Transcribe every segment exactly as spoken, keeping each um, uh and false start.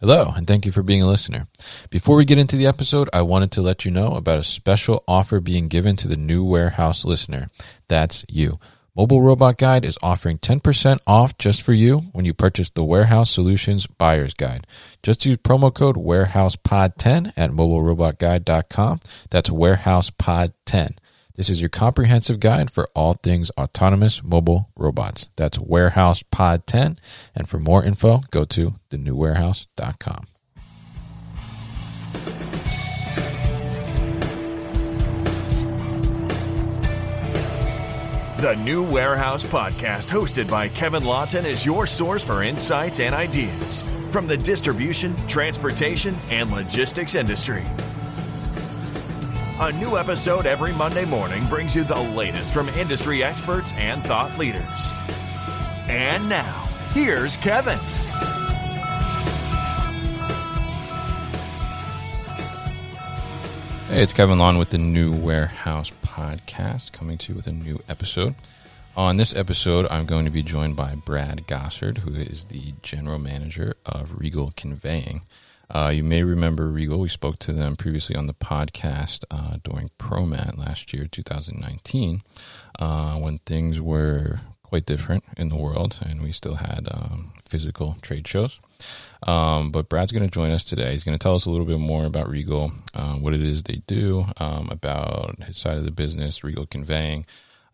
Hello, and thank you for being a listener. Before we get into the episode, I wanted to let you know about a special offer being given to the new Warehouse listener. That's you. Mobile Robot Guide is offering ten percent off just for you when you purchase the Warehouse Solutions Buyer's Guide. Just use promo code Warehouse Pod ten at mobile robot guide dot com. That's Warehouse Pod ten. This is your comprehensive guide for all things autonomous mobile robots. That's Warehouse Pod ten. And for more info, go to the new warehouse dot com. The New Warehouse Podcast, hosted by Kevin Lawton, is your source for insights and ideas from the distribution, transportation, and logistics industry. A new episode every Monday morning brings you the latest from industry experts and thought leaders. And now, here's Kevin. Hey, it's Kevin Lawton with the New Warehouse Podcast, coming to you with a new episode. On this episode, I'm going to be joined by Brad Gossard, who is the general manager of Regal Conveying. Uh, you may remember Regal. We spoke to them previously on the podcast uh, during ProMat last year, twenty nineteen, uh, when things were quite different in the world, and we still had um, physical trade shows. Um, but Brad's going to join us today. He's going to tell us a little bit more about Regal, uh, what it is they do, um, about his side of the business, Regal Conveying.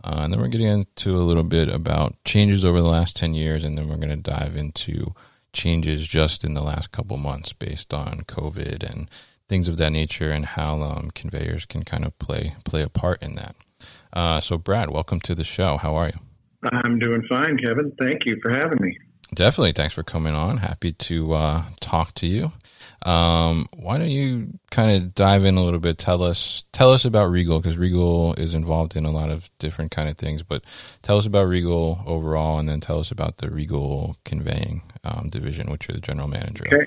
Uh, and then we're getting into a little bit about changes over the last ten years, and then we're going to dive into changes just in the last couple months based on COVID and things of that nature, and how um, conveyors can kind of play play a part in that. Uh, so, Brad, welcome to the show. How are you? I'm doing fine, Kevin. Thank you for having me. Definitely. Thanks for coming on. Happy to uh, talk to you. Um, why don't you kind of dive in a little bit? Tell us, tell us about Regal, because Regal is involved in a lot of different kind of things, but tell us about Regal overall, and then tell us about the Regal Conveying um, division, which you're the general manager. Okay.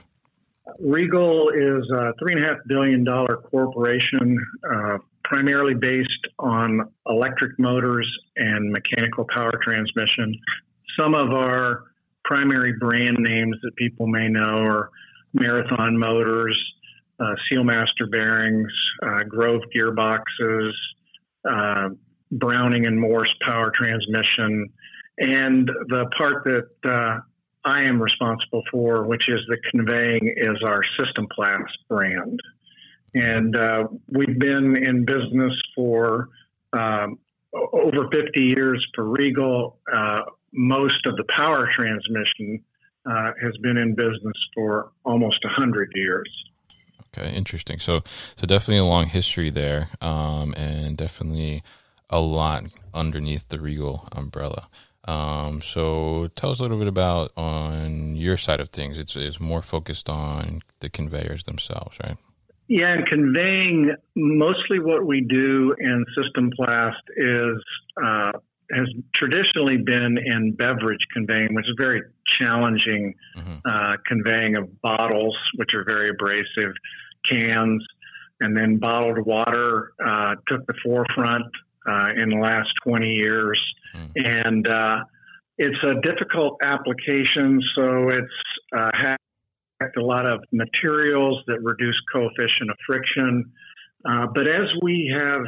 Regal is a three and a half billion dollar corporation, uh, primarily based on electric motors and mechanical power transmission. Some of our primary brand names that people may know are Marathon Motors, uh, Sealmaster Bearings, uh, Grove Gearboxes, uh, Browning and Morse Power Transmission, and the part that uh, I am responsible for, which is the conveying, is our Systemplast brand. And uh, we've been in business for uh, over fifty years for Regal. Uh, most of the power transmission Uh, has been in business for almost one hundred years. Okay, interesting. So so definitely a long history there, um, and definitely a lot underneath the Regal umbrella. Um, so tell us a little bit about on your side of things. It's, it's more focused on the conveyors themselves, right? Yeah, and conveying, mostly what we do in Systemplast is uh, has traditionally been in beverage conveying, which is very challenging, mm-hmm. uh, conveying of bottles, which are very abrasive, cans, and then bottled water uh, took the forefront uh, in the last twenty years. Mm-hmm. And uh, it's a difficult application, so it's uh, had a lot of materials that reduce coefficient of friction. Uh, but as we have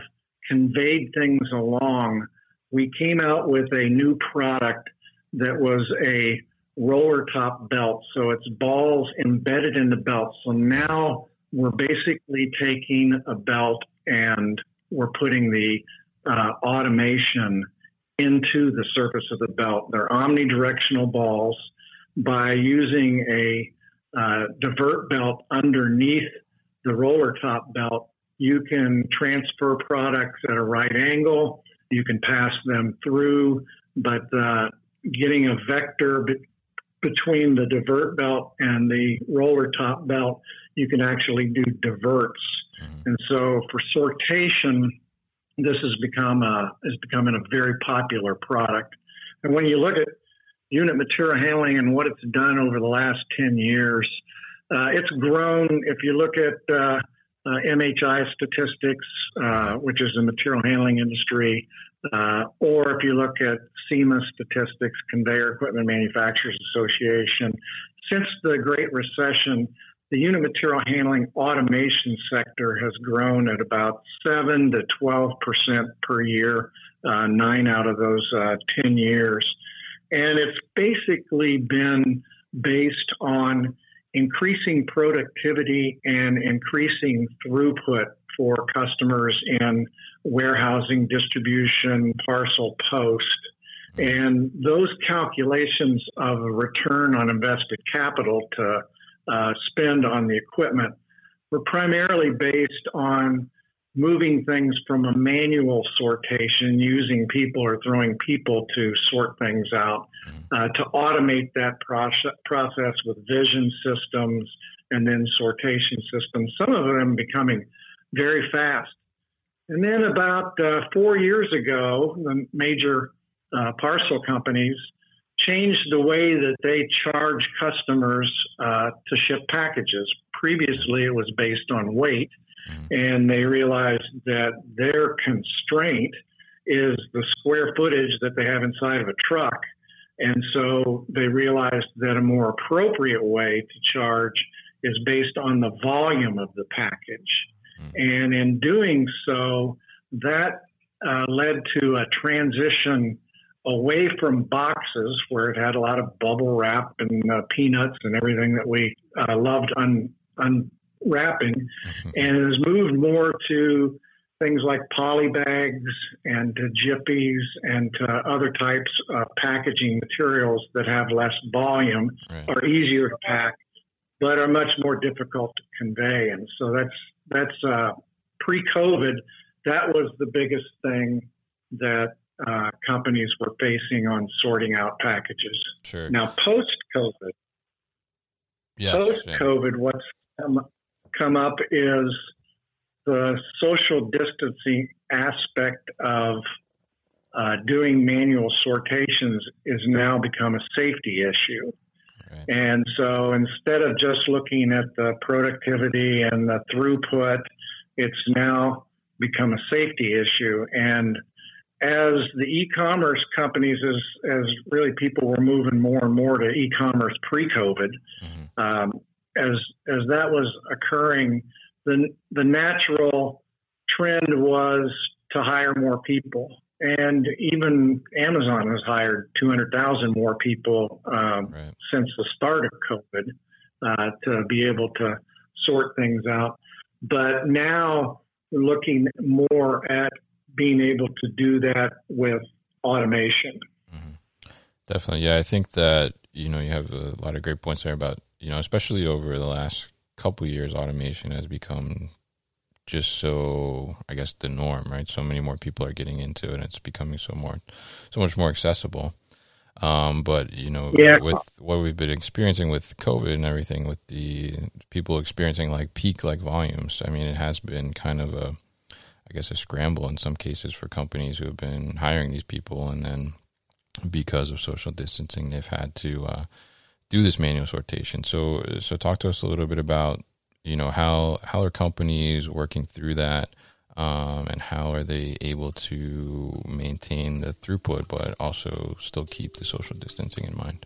conveyed things along, we came out with a new product that was a roller top belt. So it's balls embedded in the belt. So now we're basically taking a belt and we're putting the uh, automation into the surface of the belt. They're omnidirectional balls. By using a uh, divert belt underneath the roller top belt, you can transfer products at a right angle. You can pass them through, but uh, getting a vector be- between the divert belt and the roller top belt, you can actually do diverts. Mm-hmm. And so for sortation, this has become a, is becoming a very popular product. And when you look at unit material handling and what it's done over the last ten years, uh, it's grown. If you look at uh, Uh, M H I statistics, uh, which is the material handling industry, Uh, or if you look at SEMA statistics, Conveyor Equipment Manufacturers Association, since the Great Recession, the unit material handling automation sector has grown at about seven to twelve percent per year, uh, nine out of those uh, ten years. And it's basically been based on increasing productivity and increasing throughput for customers in warehousing, distribution, parcel, post. And those calculations of return on invested capital to uh, spend on the equipment were primarily based on moving things from a manual sortation, using people or throwing people to sort things out, uh, to automate that process, process with vision systems and then sortation systems, some of them becoming very fast. And then about uh, four years ago, the major uh, parcel companies changed the way that they charge customers uh, to ship packages. Previously, it was based on weight. And they realized that their constraint is the square footage that they have inside of a truck. And so they realized that a more appropriate way to charge is based on the volume of the package. And in doing so, that uh, led to a transition away from boxes, where it had a lot of bubble wrap and uh, peanuts and everything that we uh, loved un. un- wrapping, and it has moved more to things like poly bags and to jippies and to other types of packaging materials that have less volume, right. Are easier to pack, but are much more difficult to convey. And so that's that's uh, pre-COVID. That was the biggest thing that uh, companies were facing on sorting out packages. Sure. Now, post-COVID, yes, post-COVID, sure. what's come come up is the social distancing aspect of uh, doing manual sortations is now become a safety issue. Right. And so instead of just looking at the productivity and the throughput, it's now become a safety issue. And as the e-commerce companies, as, as really people were moving more and more to e-commerce pre-COVID, mm-hmm. um, As as that was occurring, the the natural trend was to hire more people, and even Amazon has hired two hundred thousand more people um, right. since the start of COVID uh, to be able to sort things out. But now we're looking more at being able to do that with automation. Mm-hmm. Definitely, yeah. I think that you know you have a lot of great points there about. You know, especially over the last couple of years, automation has become just so, I guess, the norm, right? So many more people are getting into it, and it's becoming so more, so much more accessible. Um, but, you know, yeah. with what we've been experiencing with COVID and everything, with the people experiencing, like, peak-like volumes, I mean, it has been kind of a, I guess, a scramble in some cases for companies who have been hiring these people, and then because of social distancing, they've had to uh, – do this manual sortation. So, so talk to us a little bit about, you know, how, how are companies working through that, um, and how are they able to maintain the throughput, but also still keep the social distancing in mind?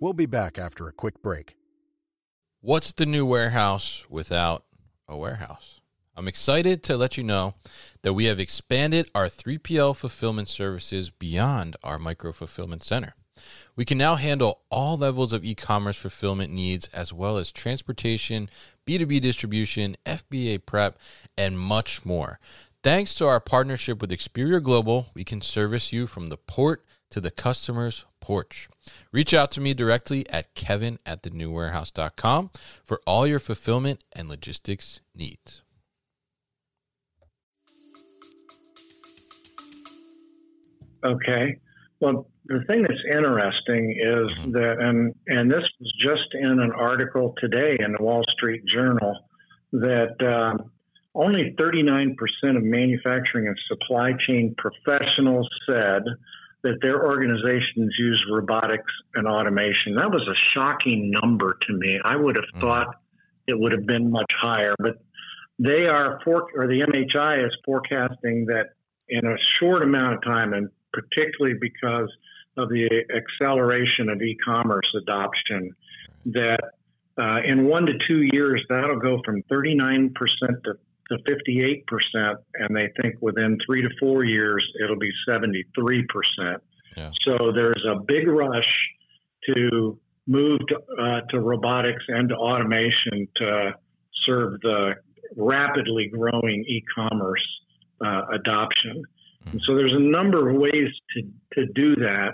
We'll be back after a quick break. What's the new warehouse without a warehouse? I'm excited to let you know that we have expanded our three P L fulfillment services beyond our micro-fulfillment center. We can now handle all levels of e-commerce fulfillment needs, as well as transportation, B two B distribution, F B A prep, and much more. Thanks to our partnership with Experior Global, we can service you from the port to the customer's porch. Reach out to me directly at kevin at the new warehouse dot com for all your fulfillment and logistics needs. Okay. Well, the thing that's interesting is mm-hmm. that, and and this was just in an article today in the Wall Street Journal, that um, only thirty-nine percent of manufacturing and supply chain professionals said that their organizations use robotics and automation. That was a shocking number to me. I would have mm-hmm. thought it would have been much higher, but they are for, or the M H I is forecasting that in a short amount of time, and particularly because of the acceleration of e-commerce adoption, that uh, in one to two years, that'll go from thirty-nine percent to, to fifty-eight percent. And they think within three to four years, it'll be seventy-three percent. Yeah. So there's a big rush to move to, uh, to robotics and to automation to serve the rapidly growing e-commerce uh, adoption. And so there's a number of ways to, to do that.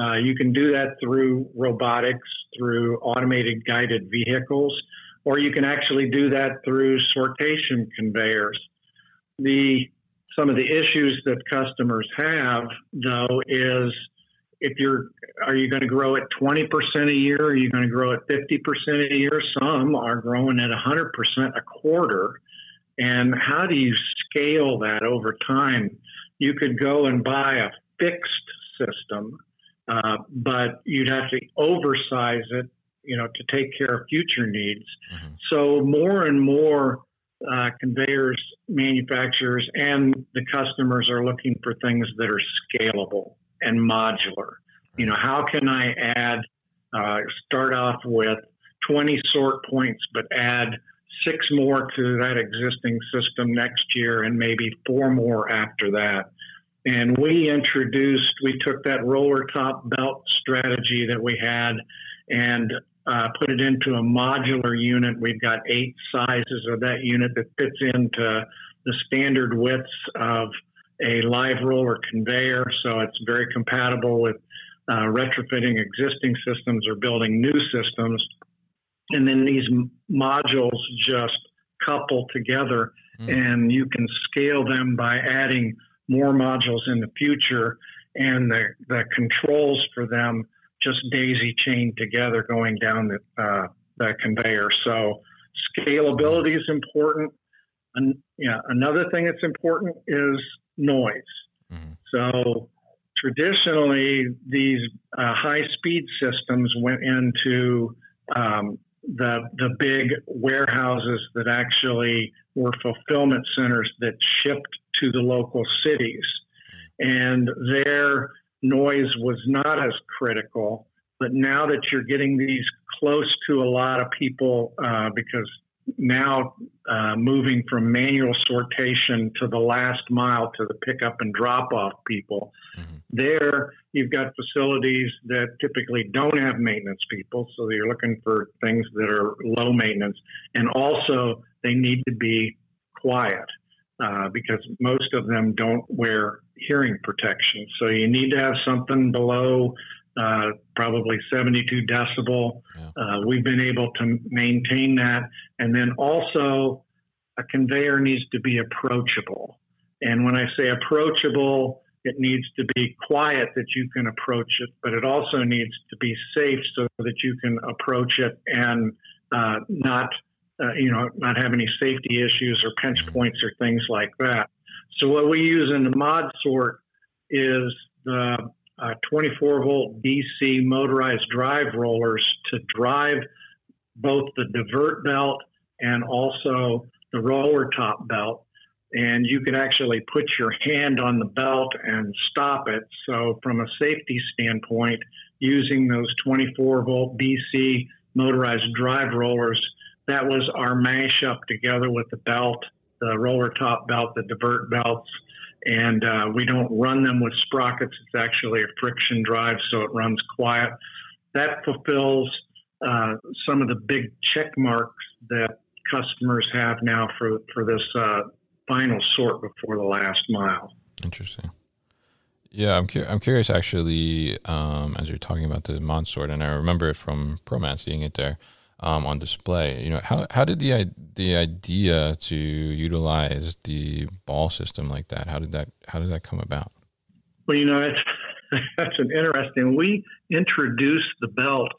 Uh, you can do that through robotics, through automated guided vehicles, or you can actually do that through sortation conveyors. The some of the issues that customers have, though, is if you're, are you going to grow at twenty percent a year? Are you going to grow at fifty percent a year? Some are growing at one hundred percent a quarter. And how do you scale that over time? You could go and buy a fixed system, uh, but you'd have to oversize it, you know, to take care of future needs. Mm-hmm. So more and more uh, conveyors, manufacturers, and the customers are looking for things that are scalable and modular. You know, how can I add, uh, start off with twenty sort points, but add six more to that existing system next year and maybe four more after that. And we introduced, we took that roller top belt strategy that we had and uh, put it into a modular unit. We've got eight sizes of that unit that fits into the standard widths of a live roller conveyor. So it's very compatible with uh, retrofitting existing systems or building new systems. And then these modules just couple together, mm. and you can scale them by adding more modules in the future. And the, the controls for them just daisy chain together going down the, uh, the conveyor. So scalability is important. And yeah, another thing that's important is noise. Mm. So traditionally, these uh, high-speed systems went into um, the the big warehouses that actually were fulfillment centers that shipped to the local cities. And their noise was not as critical. But now that you're getting these close to a lot of people, uh, because now uh, moving from manual sortation to the last mile to the pickup and drop-off people, mm-hmm. there you've got facilities that typically don't have maintenance people, so you're looking for things that are low maintenance. And also they need to be quiet uh, because most of them don't wear hearing protection. So you need to have something below Uh, probably seventy-two decibel. Yeah. Uh, we've been able to maintain that. And then also a conveyor needs to be approachable. And when I say approachable, it needs to be quiet that you can approach it, but it also needs to be safe so that you can approach it and uh, not, uh, you know, not have any safety issues or pinch points or things like that. So what we use in the ModSort is the Uh, twenty-four volt D C motorized drive rollers to drive both the divert belt and also the roller top belt. And you could actually put your hand on the belt and stop it. So from a safety standpoint, using those twenty-four volt D C motorized drive rollers, that was our mashup together with the belt, the roller top belt, the divert belts. And uh, we don't run them with sprockets. It's actually a friction drive, so it runs quiet. That fulfills uh, some of the big check marks that customers have now for, for this uh, final sort before the last mile. Interesting. Yeah, I'm, cu- I'm curious, actually, um, as you're talking about the ModSort, and I remember it from ProMat, seeing it there um, on display. You know, how how did the the idea to utilize the ball system like that? How did that how did that come about? Well, you know, that's that's an interesting. We introduced the belt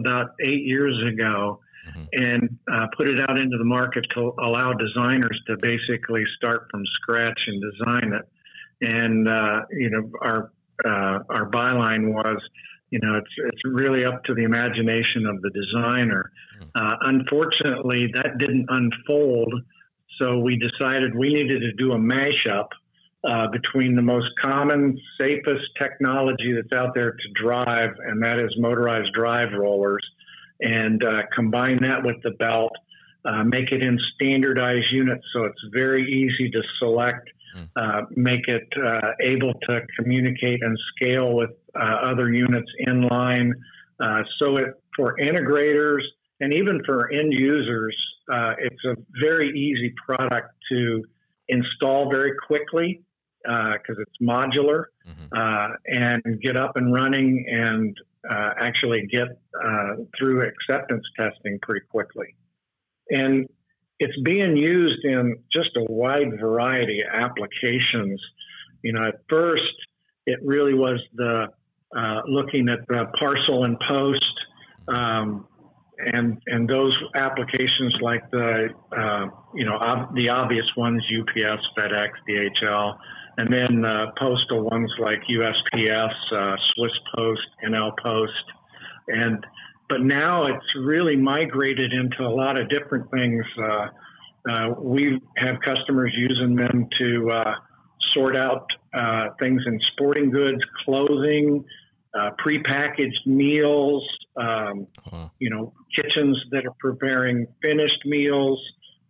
about eight years ago, mm-hmm. and uh, put it out into the market to allow designers to basically start from scratch and design it. And uh, you know, our uh, our byline was, you know, it's it's really up to the imagination of the designer. Uh, unfortunately, that didn't unfold. So we decided we needed to do a mashup uh, between the most common, safest technology that's out there to drive, and that is motorized drive rollers, and uh, combine that with the belt, uh, make it in standardized units so it's very easy to select, uh, make it uh, able to communicate and scale with uh, other units in line. Uh, so it, for integrators and even for end users, uh, it's a very easy product to install very quickly because uh, it's modular, mm-hmm. uh, and get up and running and uh, actually get uh, through acceptance testing pretty quickly. And it's being used in just a wide variety of applications. You know, at first, it really was the Uh, looking at the parcel and post, um, and and those applications like the uh, you know ob- the obvious ones, U P S, FedEx, D H L, and then the postal ones like U S P S, uh, Swiss Post, N L Post, and but now it's really migrated into a lot of different things. Uh, uh, we have customers using them to uh, sort out uh, things in sporting goods, clothing, Uh, prepackaged meals, um, uh-huh. you know, kitchens that are preparing finished meals,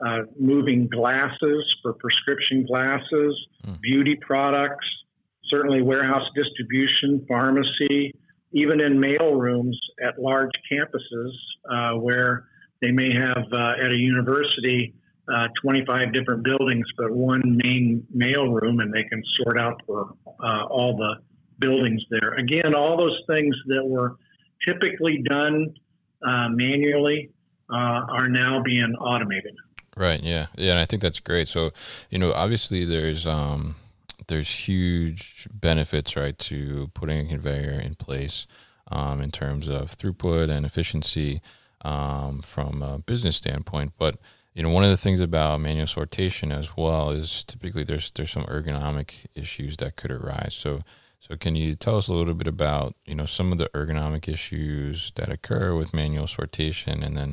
uh, moving glasses for prescription glasses, mm. beauty products, certainly warehouse distribution, pharmacy, even in mail rooms at large campuses uh, where they may have uh, at a university uh, twenty-five different buildings, but one main mail room, and they can sort out for uh, all the buildings there. Again, all those things that were typically done uh, manually uh, are now being automated. Right. Yeah. Yeah. And I think that's great. So, you know, obviously there's, um, there's huge benefits, right, to putting a conveyor in place um, in terms of throughput and efficiency um, from a business standpoint. But, you know, one of the things about manual sortation as well is typically there's, there's some ergonomic issues that could arise. So, So can you tell us a little bit about, you know, some of the ergonomic issues that occur with manual sortation, and then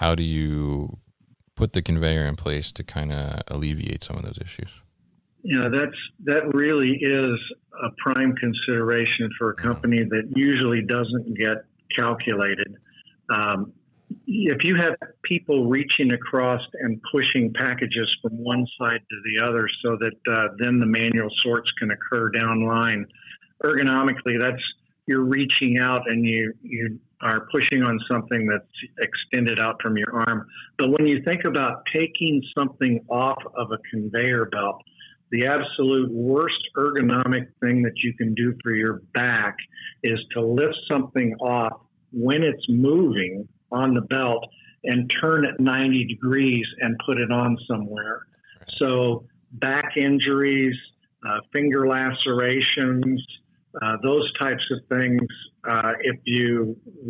how do you put the conveyor in place to kind of alleviate some of those issues? You know, that's, that really is a prime consideration for a company that usually doesn't get calculated. Um, if you have people reaching across and pushing packages from one side to the other so that uh, then the manual sorts can occur downline, ergonomically, that's you're reaching out and you, you are pushing on something that's extended out from your arm. But when you think about taking something off of a conveyor belt, the absolute worst ergonomic thing that you can do for your back is to lift something off when it's moving on the belt and turn it ninety degrees and put it on somewhere. So back injuries, uh, finger lacerations, uh, those types of things. Uh, if you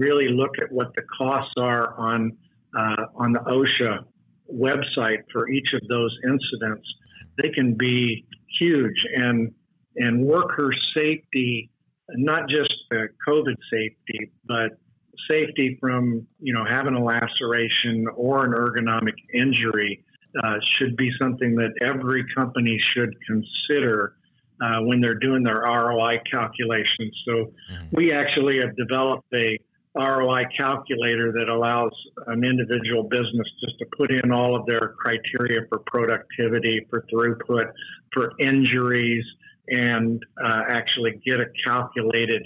really look at what the costs are on uh, on the OSHA website for each of those incidents, they can be huge. And and worker safety, not just the COVID safety, but safety from, you know, having a laceration or an ergonomic injury uh, should be something that every company should consider uh, when they're doing their R O I calculations. So we actually have developed a R O I calculator that allows an individual business just to put in all of their criteria for productivity, for throughput, for injuries, and uh, actually get a calculated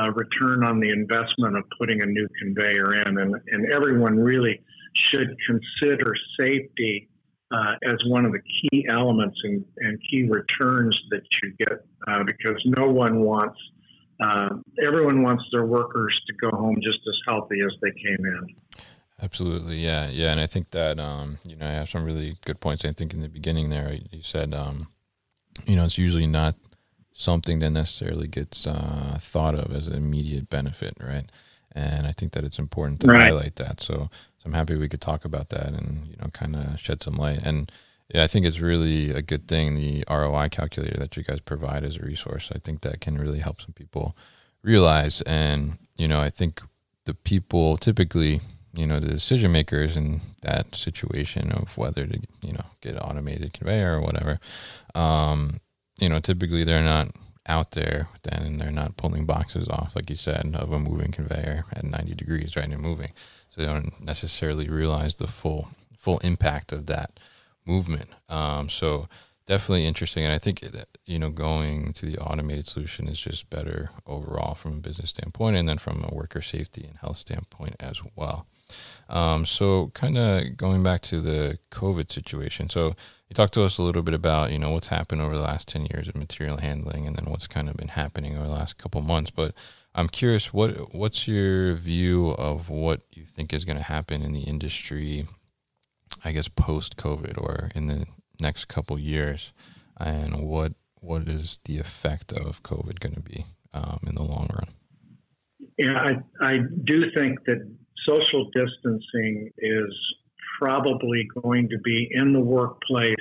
Uh, return on the investment of putting a new conveyor in. And, and everyone really should consider safety uh, as one of the key elements and, and key returns that you get uh, because no one wants, uh, everyone wants their workers to go home just as healthy as they came in. Absolutely. Yeah. Yeah. And I think that, um, you know, I have some really good points. I think in the beginning there, you said, um, you know, it's usually not something that necessarily gets uh, thought of as an immediate benefit, right? And I think that it's important to right. highlight that. So, so I'm happy we could talk about that and, you know, kind of shed some light. And yeah, I think it's really a good thing, the R O I calculator that you guys provide as a resource. I think that can really help some people realize. And, you know, I think the people typically, you know, the decision makers in that situation of whether to, you know, get automated conveyor or whatever, um, you know, typically they're not out there then, and they're not pulling boxes off, like you said, of a moving conveyor at ninety degrees, right, and moving. So they don't necessarily realize the full full impact of that movement. Um, so definitely interesting. And I think, you know, going to the automated solution is just better overall from a business standpoint, and then from a worker safety and health standpoint as well. Um, so kind of going back to the COVID situation. So you talked to us a little bit about, you know, what's happened over the last ten years of material handling, and then what's kind of been happening over the last couple months. But I'm curious, what what's your view of what you think is going to happen in the industry, I guess, post-COVID or in the next couple years, and what what is the effect of COVID going to be um, in the long run? Yeah, I, I do think that social distancing is probably going to be in the workplace,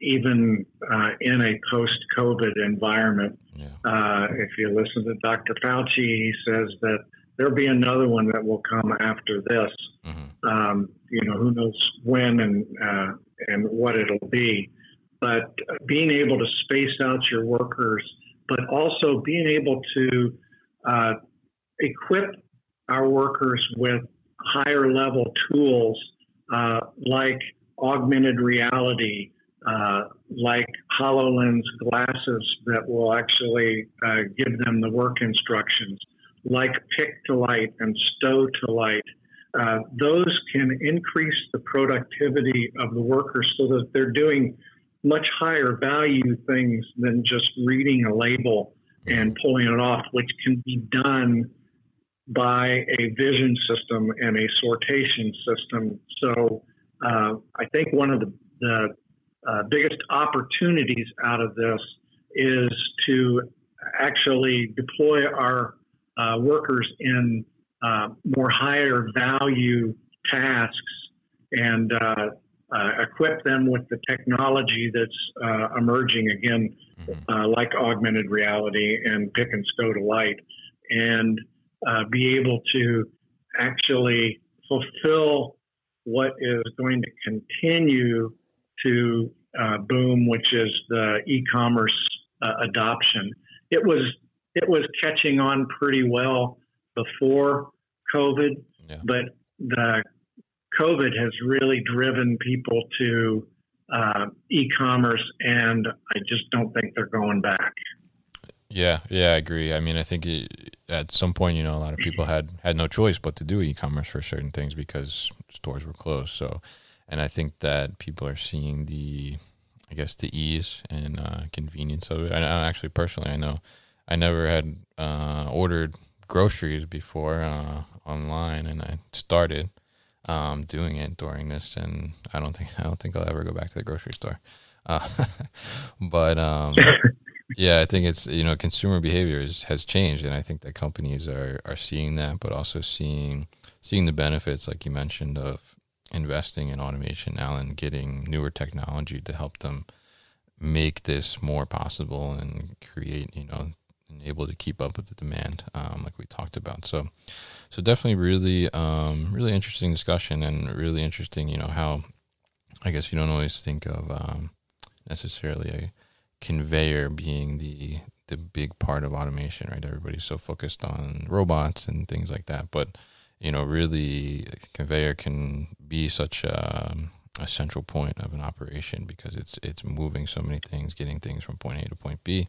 even uh, in a post-COVID environment. Yeah. Uh, if you listen to Doctor Fauci, he says that there'll be another one that will come after this. Mm-hmm. Um, you know, who knows when and uh, and what it'll be. But being able to space out your workers, but also being able to uh, equip our workers with higher-level tools uh, like augmented reality, uh, like HoloLens glasses that will actually uh, give them the work instructions, like pick-to-light and stow-to-light. Uh, those can increase the productivity of the workers so that they're doing much higher value things than just reading a label and pulling it off, which can be done by a vision system and a sortation system. So uh, I think one of the, the uh, biggest opportunities out of this is to actually deploy our uh, workers in Uh, more higher value tasks, and uh, uh, equip them with the technology that's uh, emerging again, uh, like augmented reality and pick and stow to light, and uh, be able to actually fulfill what is going to continue to uh, boom, which is the e-commerce uh, adoption. It was it was catching on pretty well before COVID, yeah. But the COVID has really driven people to uh, e-commerce, and I just don't think they're going back. Yeah, yeah, I agree. I mean, I think it, at some point, you know, a lot of people had, had no choice but to do e-commerce for certain things because stores were closed. So, and I think that people are seeing the, I guess, the ease and uh, convenience of it. I, I actually, personally, I know I never had uh, ordered groceries before uh, online, and I started um, doing it during this, and I don't think I don't think I'll ever go back to the grocery store. Uh, but um, yeah, I think it's, you know, consumer behavior is, has changed, and I think that companies are, are seeing that, but also seeing seeing the benefits, like you mentioned, of investing in automation now and getting newer technology to help them make this more possible and create, you know, able to keep up with the demand, um, like we talked about. So, so definitely really, um, really interesting discussion, and really interesting, you know, how, I guess, you don't always think of, um, necessarily a conveyor being the, the big part of automation, right? Everybody's so focused on robots and things like that, but, you know, really conveyor can be such a, a central point of an operation, because it's, it's moving so many things, getting things from point A to point B.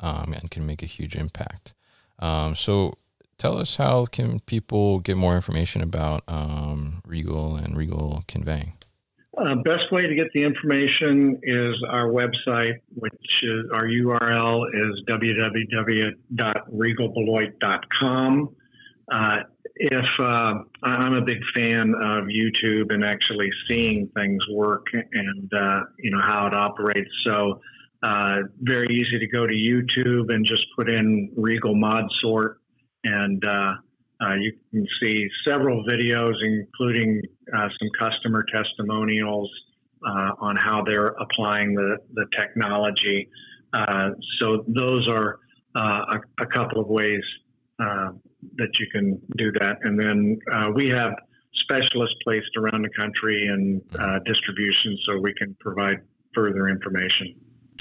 Um, and can make a huge impact. Um, so tell us, how can people get more information about um, Regal and Regal Conveying? Uh, best way to get the information is our website, which is, our U R L is w w w dot regal beloit dot com. Uh, if uh, I'm a big fan of YouTube and actually seeing things work and, uh, you know, how it operates. So Uh, very easy to go to YouTube and just put in Regal ModSort, and uh, uh, you can see several videos, including uh, some customer testimonials uh, on how they're applying the, the technology. Uh, so those are uh, a, a couple of ways uh, that you can do that. And then uh, we have specialists placed around the country and uh, distribution, so we can provide further information.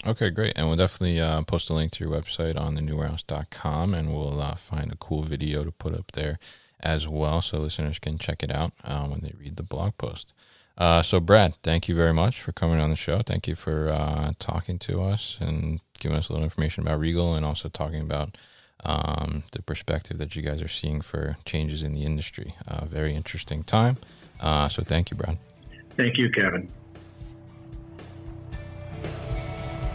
Okay, great. And we'll definitely uh, post a link to your website on the new warehouse dot com, and we'll uh, find a cool video to put up there as well, so listeners can check it out um, when they read the blog post. Uh, so, Brad, thank you very much for coming on the show. Thank you for uh, talking to us and giving us a little information about Regal, and also talking about um, the perspective that you guys are seeing for changes in the industry. Uh, very interesting time. Uh, so thank you, Brad. Thank you, Kevin.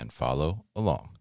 and follow along.